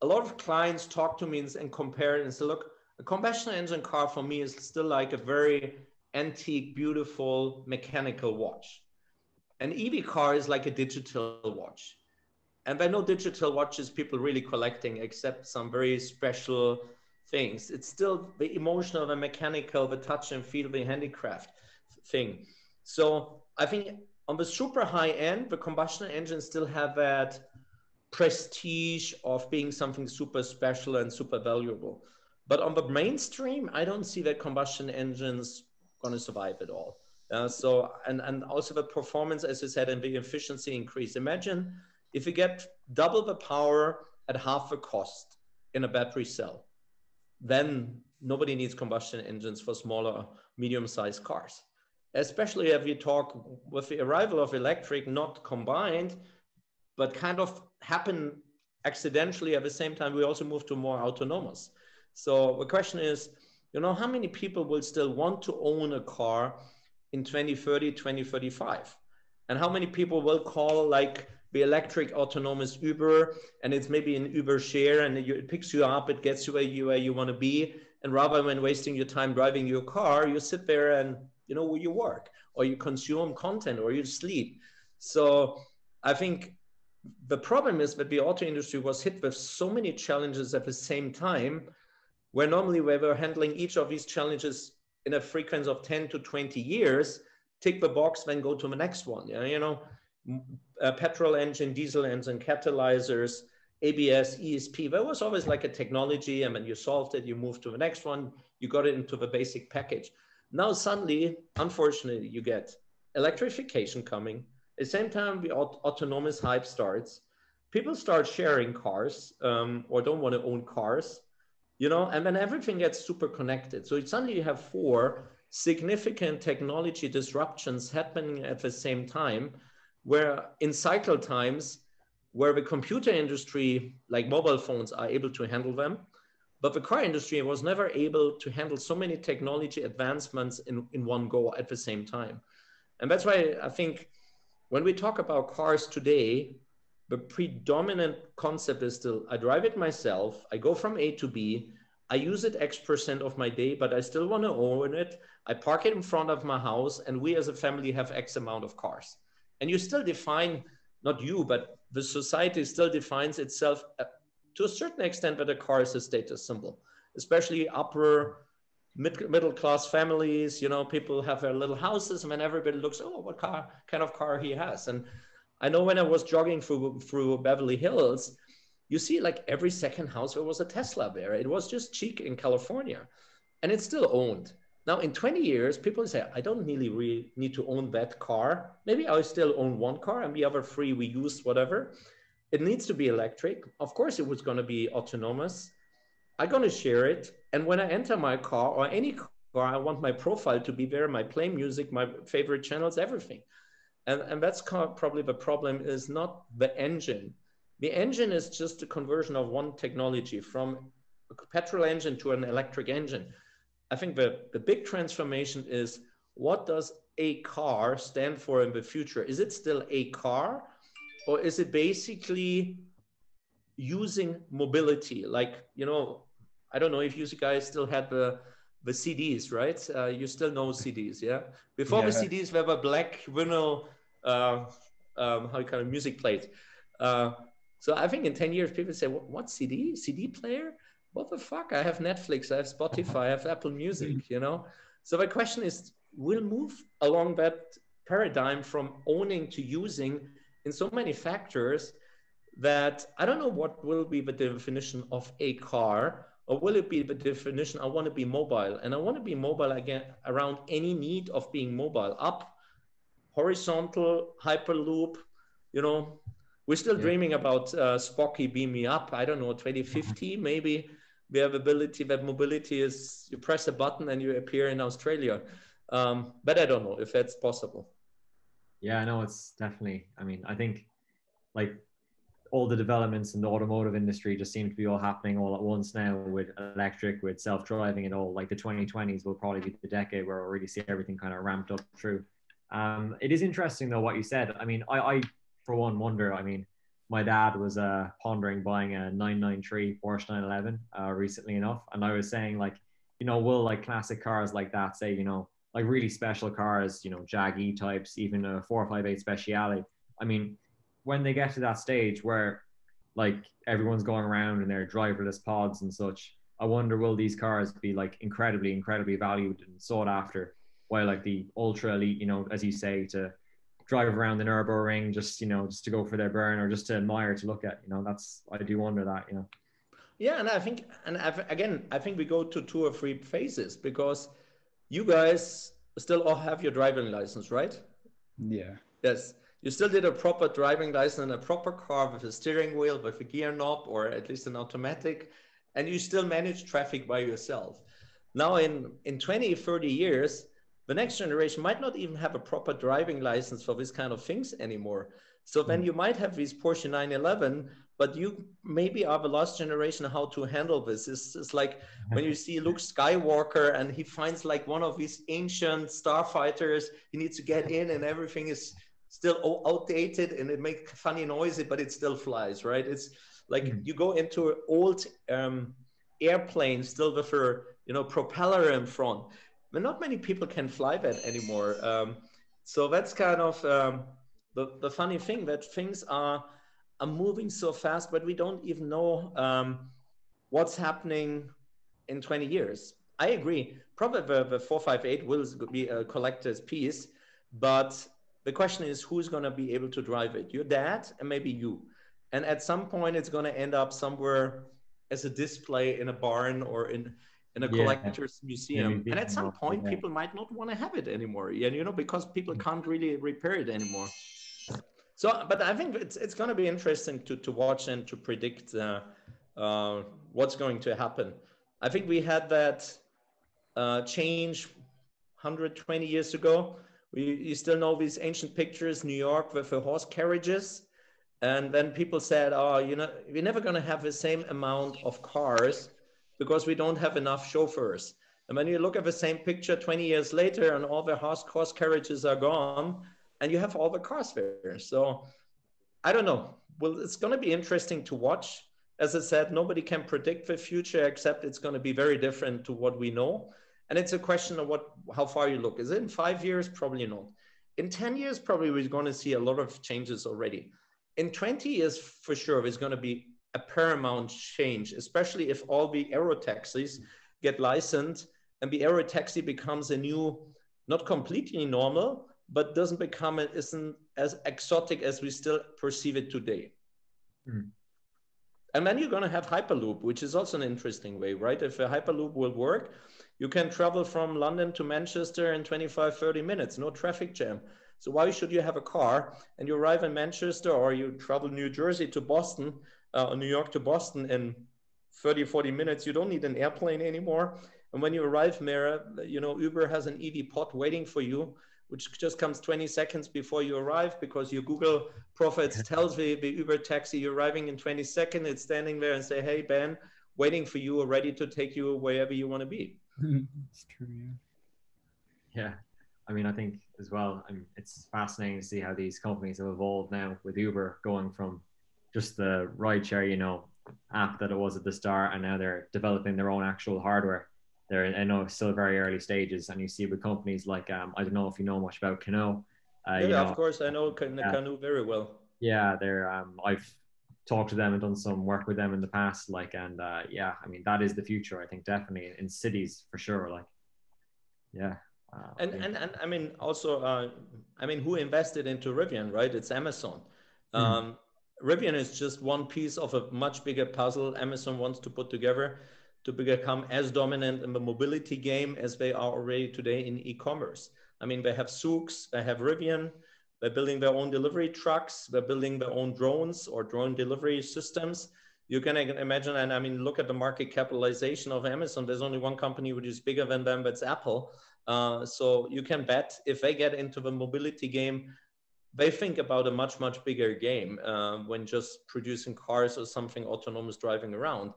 a lot of clients talk to me and compare and say, look, a combustion engine car for me is still like a very antique, beautiful mechanical watch. An E V car is like a digital watch. And there are no digital watches people really collecting except some very special things. It's still the emotional, the mechanical, the touch and feel, the handicraft thing. So I think on the super high end, the combustion engines still have that prestige of being something super special and super valuable. But on the mainstream, I don't see that combustion engines gonna survive at all. Uh, so, and, and also the performance, as you said, and the efficiency increase. Imagine if you get double the power at half the cost in a battery cell, then nobody needs combustion engines for smaller, medium-sized cars. Especially if you talk with the arrival of electric, not combined, but kind of happen accidentally at the same time, we also move to more autonomous. So the question is, you know, how many people will still want to own a car in twenty thirty, twenty thirty-five? And how many people will call like the electric autonomous Uber, and it's maybe an Uber share, and you, it picks you up, it gets you where you, where you want to be. And rather than wasting your time driving your car, you sit there and, you know, you work or you consume content or you sleep. So I think the problem is that the auto industry was hit with so many challenges at the same time, where normally we were handling each of these challenges in a frequency of ten to twenty years, tick the box, then go to the next one. You know, uh, petrol engine, diesel engine, catalyzers, A B S, E S P, there was always like a technology, and then you solved it, you moved to the next one, you got it into the basic package. Now suddenly, unfortunately, you get electrification coming. At the same time, the aut autonomous hype starts. People start sharing cars um, or don't want to own cars, you know, and then everything gets super connected. So suddenly you have four significant technology disruptions happening at the same time, where in cycle times, where the computer industry, like mobile phones, are able to handle them, but the car industry was never able to handle so many technology advancements in, in one go at the same time. And that's why I think when we talk about cars today, the predominant concept is still, I drive it myself, I go from A to B, I use it X percent of my day, but I still want to own it, I park it in front of my house, and we as a family have X amount of cars. And you still define, not you, but the society still defines itself uh, to a certain extent that a car is a status symbol, especially upper mid, middle class families. You know, people have their little houses, and then everybody looks, oh, what car, kind of car he has. And I know when I was jogging through through Beverly Hills, you see like every second house there was a Tesla there. It was just cheap in California, and it's still owned. Now in twenty years, people say, I don't really, really need to own that car. Maybe I still own one car and the other three we use, whatever. It needs to be electric. Of course it was gonna be autonomous. I'm gonna share it. And when I enter my car or any car, I want my profile to be there, my play music, my favorite channels, everything. And, and that's probably the problem, is not the engine. The engine is just a conversion of one technology from a petrol engine to an electric engine. I think the, the big transformation is, what does a car stand for in the future? Is it still a car, or is it basically using mobility? Like, you know, I don't know if you guys still had the, the C Ds, right? Uh, you still know C Ds, yeah? Before yeah. the C Ds, there were black vinyl, uh, um, how you call it, music plates. Uh, so I think in ten years, people say, what, what C D? C D player? What the fuck? I have Netflix, I have Spotify, I have Apple Music, you know? So my question is, we'll move along that paradigm from owning to using in so many factors that I don't know what will be the definition of a car, or will it be the definition, I want to be mobile, and I want to be mobile again around any need of being mobile, up, horizontal, Hyperloop, you know? We're still yeah. dreaming about uh, Spocky beam me up, I don't know, twenty fifty maybe. We have ability that mobility is, you press a button and you appear in Australia. Um, but I don't know if that's possible. Yeah, I know, it's definitely, I mean, I think like all the developments in the automotive industry just seem to be all happening all at once now, with electric, with self-driving and all. Like the twenty twenties will probably be the decade where we'll really see everything kind of ramped up through. Um, it is interesting though, what you said. I mean, I, I for one wonder, I mean, my dad was uh, pondering buying a nine ninety-three Porsche nine eleven uh, recently enough. And I was saying like, you know, will like classic cars like that, say, you know, like really special cars, you know, Jag E types, even a four five eight Speciale. I mean, when they get to that stage where like everyone's going around in their driverless pods and such, I wonder, will these cars be like incredibly, incredibly valued and sought after, while like the ultra elite, you know, as you say, to drive around the Nürburgring just, you know, just to go for their burn or just to admire, to look at, you know, that's, I do wonder that, you know. Yeah, and I think, and I've, again, I think we go to two or three phases, because you guys still all have your driving license, right? Yeah. Yes, you still did a proper driving license and a proper car with a steering wheel, with a gear knob, or at least an automatic, and you still manage traffic by yourself. Now in, in twenty, thirty years, the next generation might not even have a proper driving license for this kind of things anymore. So then you might have these Porsche nine eleven, but you maybe are the last generation how to handle this. It's, it's like when you see Luke Skywalker and he finds like one of these ancient starfighters, he needs to get in and everything is still outdated and it makes funny noises, but it still flies, right? It's like mm. you go into an old um, airplane still with a you know propeller in front. But not many people can fly that anymore. Um, so that's kind of um, the, the funny thing, that things are, are moving so fast, but we don't even know um, what's happening in twenty years. I agree. Probably the, the four five eight will be a collector's piece, but the question is who's going to be able to drive it? Your dad and maybe you. And at some point, it's going to end up somewhere as a display in a barn or in, in a yeah. collector's museum. Yeah, and at some point, people might not want to have it anymore, you know, because people can't really repair it anymore. So, but I think it's, it's going to be interesting to, to watch and to predict uh, uh, what's going to happen. I think we had that uh, change one hundred twenty years ago. We, you still know these ancient pictures, New York with the horse carriages. And then people said, oh, you know, we're never going to have the same amount of cars because we don't have enough chauffeurs. And when you look at the same picture twenty years later and all the horse, horse carriages are gone and you have all the cars there. So I don't know. Well, it's going to be interesting to watch. As I said, nobody can predict the future, except it's going to be very different to what we know. And it's a question of what, how far you look. Is it in five years? Probably not. In ten years, probably we're going to see a lot of changes already. In twenty years, for sure, there's going to be a paramount change, especially if all the aero taxis get licensed and the aero taxi becomes a new, not completely normal, but doesn't become, it isn't as exotic as we still perceive it today. Mm. And then you're going to have Hyperloop, which is also an interesting way, right? If a Hyperloop will work, you can travel from London to Manchester in twenty-five, thirty minutes, no traffic jam. So why should you have a car and you arrive in Manchester or you travel New Jersey to Boston uh, or New York to Boston in thirty, forty minutes? You don't need an airplane anymore. And when you arrive there, you know, Uber has an E V pod waiting for you, which just comes twenty seconds before you arrive because your Google Profiles tells the, the Uber taxi you're arriving in twenty seconds. It's standing there and say, hey, Ben, waiting for you, ready to take you wherever you want to be. It's true, yeah. Yeah, I mean, I think as well, I mean, it's fascinating to see how these companies have evolved now with Uber going from just the rideshare, you know, app that it was at the start, and now they're developing their own actual hardware. They're, I know, still very early stages, and you see with companies like um, I don't know if you know much about Canoe. Uh, yeah, you know, of course, I know Canoe yeah. very well. Yeah, they're. Um, I've talked to them and done some work with them in the past, like, and uh, yeah, I mean, that is the future, I think, definitely in cities for sure, like, yeah. Uh, and, and and I mean, also, uh, I mean, who invested into Rivian, right? It's Amazon. Um, mm. Rivian is just one piece of a much bigger puzzle Amazon wants to put together to become as dominant in the mobility game as they are already today in e-commerce. I mean, they have souks, they have Rivian, they're building their own delivery trucks, they're building their own drones or drone delivery systems. You can imagine, and I mean, look at the market capitalization of Amazon. There's only one company which is bigger than them, that's Apple. Uh, so you can bet if they get into the mobility game, they think about a much, much bigger game uh, when just producing cars or something autonomous driving around.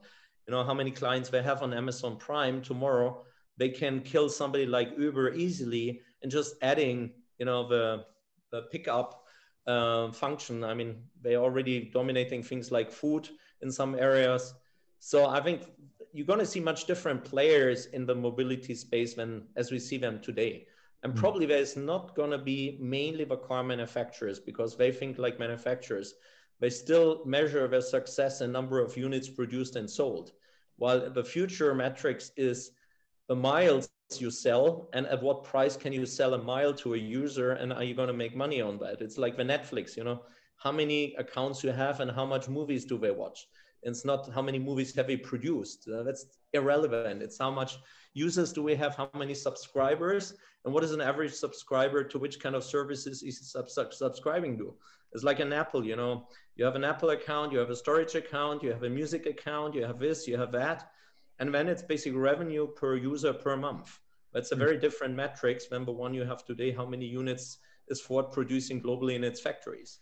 You know, how many clients they have on Amazon Prime tomorrow, they can kill somebody like Uber easily and just adding, you know, the, the pickup uh, function. I mean, they're already dominating things like food in some areas. So I think you're going to see much different players in the mobility space than as we see them today. And mm-hmm. probably there's not going to be mainly the car manufacturers, because they think like manufacturers. They still measure their success in number of units produced and sold, while the future metrics is the miles you sell and at what price can you sell a mile to a user, and are you going to make money on that? It's like the Netflix, you know, how many accounts you have and how much movies do they watch. It's not how many movies have we produced. Uh, that's irrelevant. It's how much users do we have, how many subscribers, and what is an average subscriber to which kind of services is sub sub subscribing to. It's like an Apple, you know, you have an Apple account, you have a storage account, you have a music account, you have this, you have that. And then it's basic revenue per user per month. That's a very different metrics than the one you have today. How many units is Ford producing globally in its factories?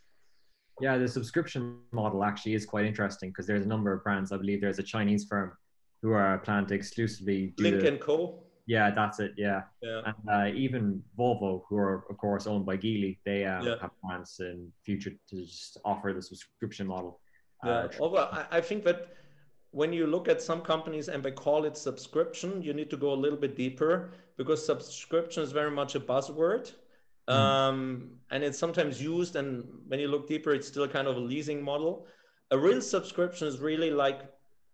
Yeah, the subscription model actually is quite interesting, because there's a number of brands. I believe there's a Chinese firm who are planned to exclusively do Link and Co. Yeah, that's it. Yeah, yeah. And uh, even Volvo, who are of course owned by Geely, they um, yeah. have plans in future to just offer the subscription model. Yeah. Uh, Although I think that when you look at some companies and they call it subscription, you need to go a little bit deeper, because subscription is very much a buzzword. Mm. Um, and it's sometimes used, and when you look deeper, it's still kind of a leasing model. A real subscription is really like,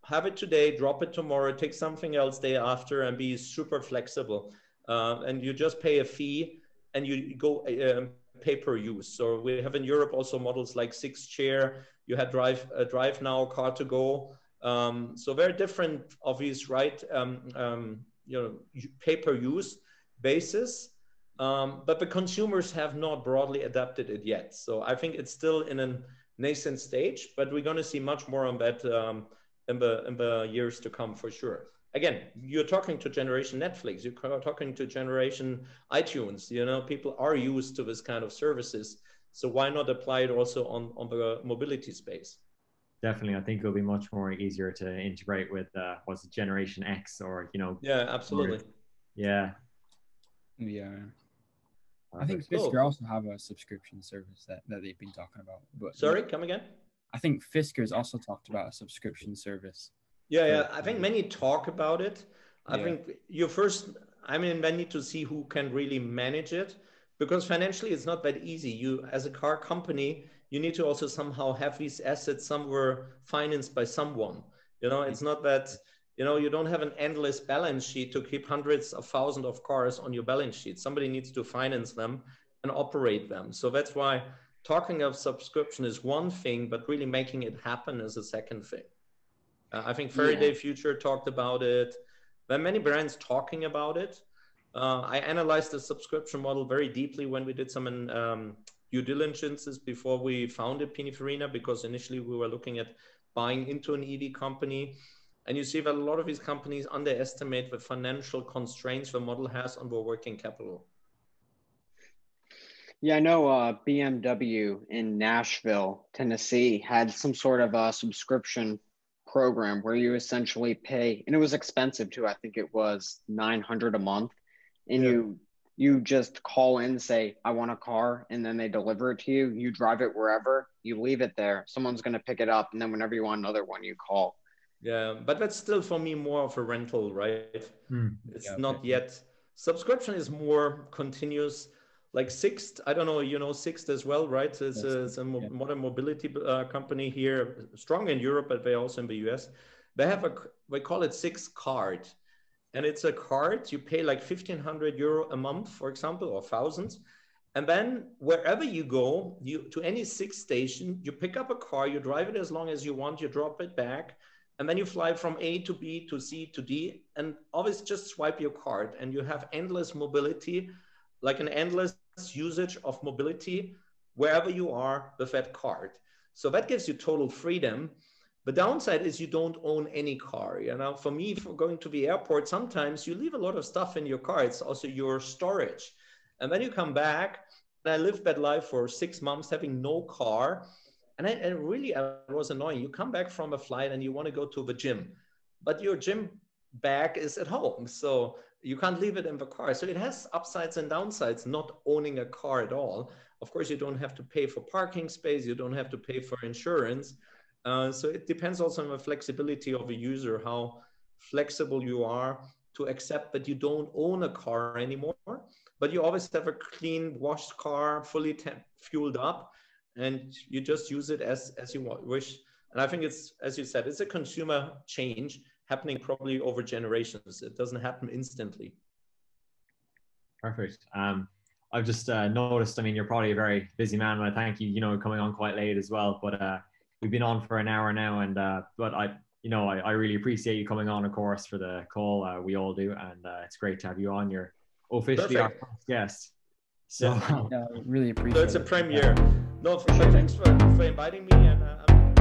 have it today, drop it tomorrow, take something else day after, and be super flexible. Uh, and you just pay a fee and you go uh, pay per use. So we have in Europe also models like Six Chair, you had Drive uh, Drive Now, Car to Go. Um, so very different of these, right? Um, um, you know, pay per use basis. Um, but the consumers have not broadly adapted it yet. So I think it's still in a nascent stage, but we're going to see much more on that um, in the, in the years to come for sure. Again, you're talking to generation Netflix, you're talking to generation iTunes, you know, people are used to this kind of services. So why not apply it also on, on the mobility space? Definitely. I think it'll be much more easier to integrate with uh, what's it, generation X or, you know. Yeah, absolutely. Or, yeah. Yeah. I think Fisker oh. also have a subscription service that, that they've been talking about. But Sorry, yeah. come again? I think Fisker has also talked about a subscription service. Yeah, yeah. I think many talk about it. I yeah. think you first, I mean, they need to see who can really manage it, because financially it's not that easy. You, as a car company, you need to also somehow have these assets somewhere financed by someone. You know, it's not that, you know, you don't have an endless balance sheet to keep hundreds of thousands of cars on your balance sheet. Somebody needs to finance them and operate them. So that's why talking of subscription is one thing, but really making it happen is a second thing. Uh, I think Faraday yeah. Future talked about it. There are many brands talking about it. Uh, I analyzed the subscription model very deeply when we did some um, due diligences before we founded Pininfarina, because initially we were looking at buying into an E V company. And you see that a lot of these companies underestimate the financial constraints the model has on their working capital. Yeah, I know uh, B M W in Nashville, Tennessee, had some sort of a subscription program where you essentially pay, and it was expensive too. I think it was nine hundred dollars a month, and yeah. you you just call in and say, I want a car, and then they deliver it to you. You drive it wherever, you leave it there. Someone's going to pick it up, and then whenever you want another one, you call. Yeah, but that's still for me more of a rental, right? Mm, it's yeah, not okay. yet. Subscription is more continuous, like Sixt. I don't know, you know Sixt as well, right? It's a, it's a mo yeah. modern mobility uh, company here, strong in Europe, but they're also in the U S. They have a, we call it Sixt card. And it's a card, you pay like fifteen hundred euro a month, for example, or thousands. And then wherever you go, you to any Sixt station, you pick up a car, you drive it as long as you want, you drop it back. And then you fly from A to B to C to D, and always just swipe your card, and you have endless mobility, like an endless usage of mobility wherever you are with that card. So that gives you total freedom. The downside is you don't own any car. You know, for me, for going to the airport, sometimes you leave a lot of stuff in your car. It's also your storage. And then you come back, and I lived that life for six months having no car. And I, and really, I was annoying. You come back from a flight and you want to go to the gym, but your gym bag is at home. So you can't leave it in the car. So it has upsides and downsides, not owning a car at all. Of course, you don't have to pay for parking space. You don't have to pay for insurance. Uh, so it depends also on the flexibility of a user, how flexible you are to accept that you don't own a car anymore, but you always have a clean, washed car, fully fueled up. And you just use it as, as you want, wish. And I think it's, as you said, it's a consumer change happening probably over generations. It doesn't happen instantly. Perfect. Um, I've just uh, noticed, I mean, you're probably a very busy man, and I thank you, you know, coming on quite late as well, but uh, we've been on for an hour now. And, uh, but I, you know, I, I really appreciate you coming on, of course, for the call. Uh, we all do. And uh, it's great to have you on. You're officially our first guest. So yeah, I really appreciate it. So it's a premiere. No, thanks for, for inviting me, and uh, I'm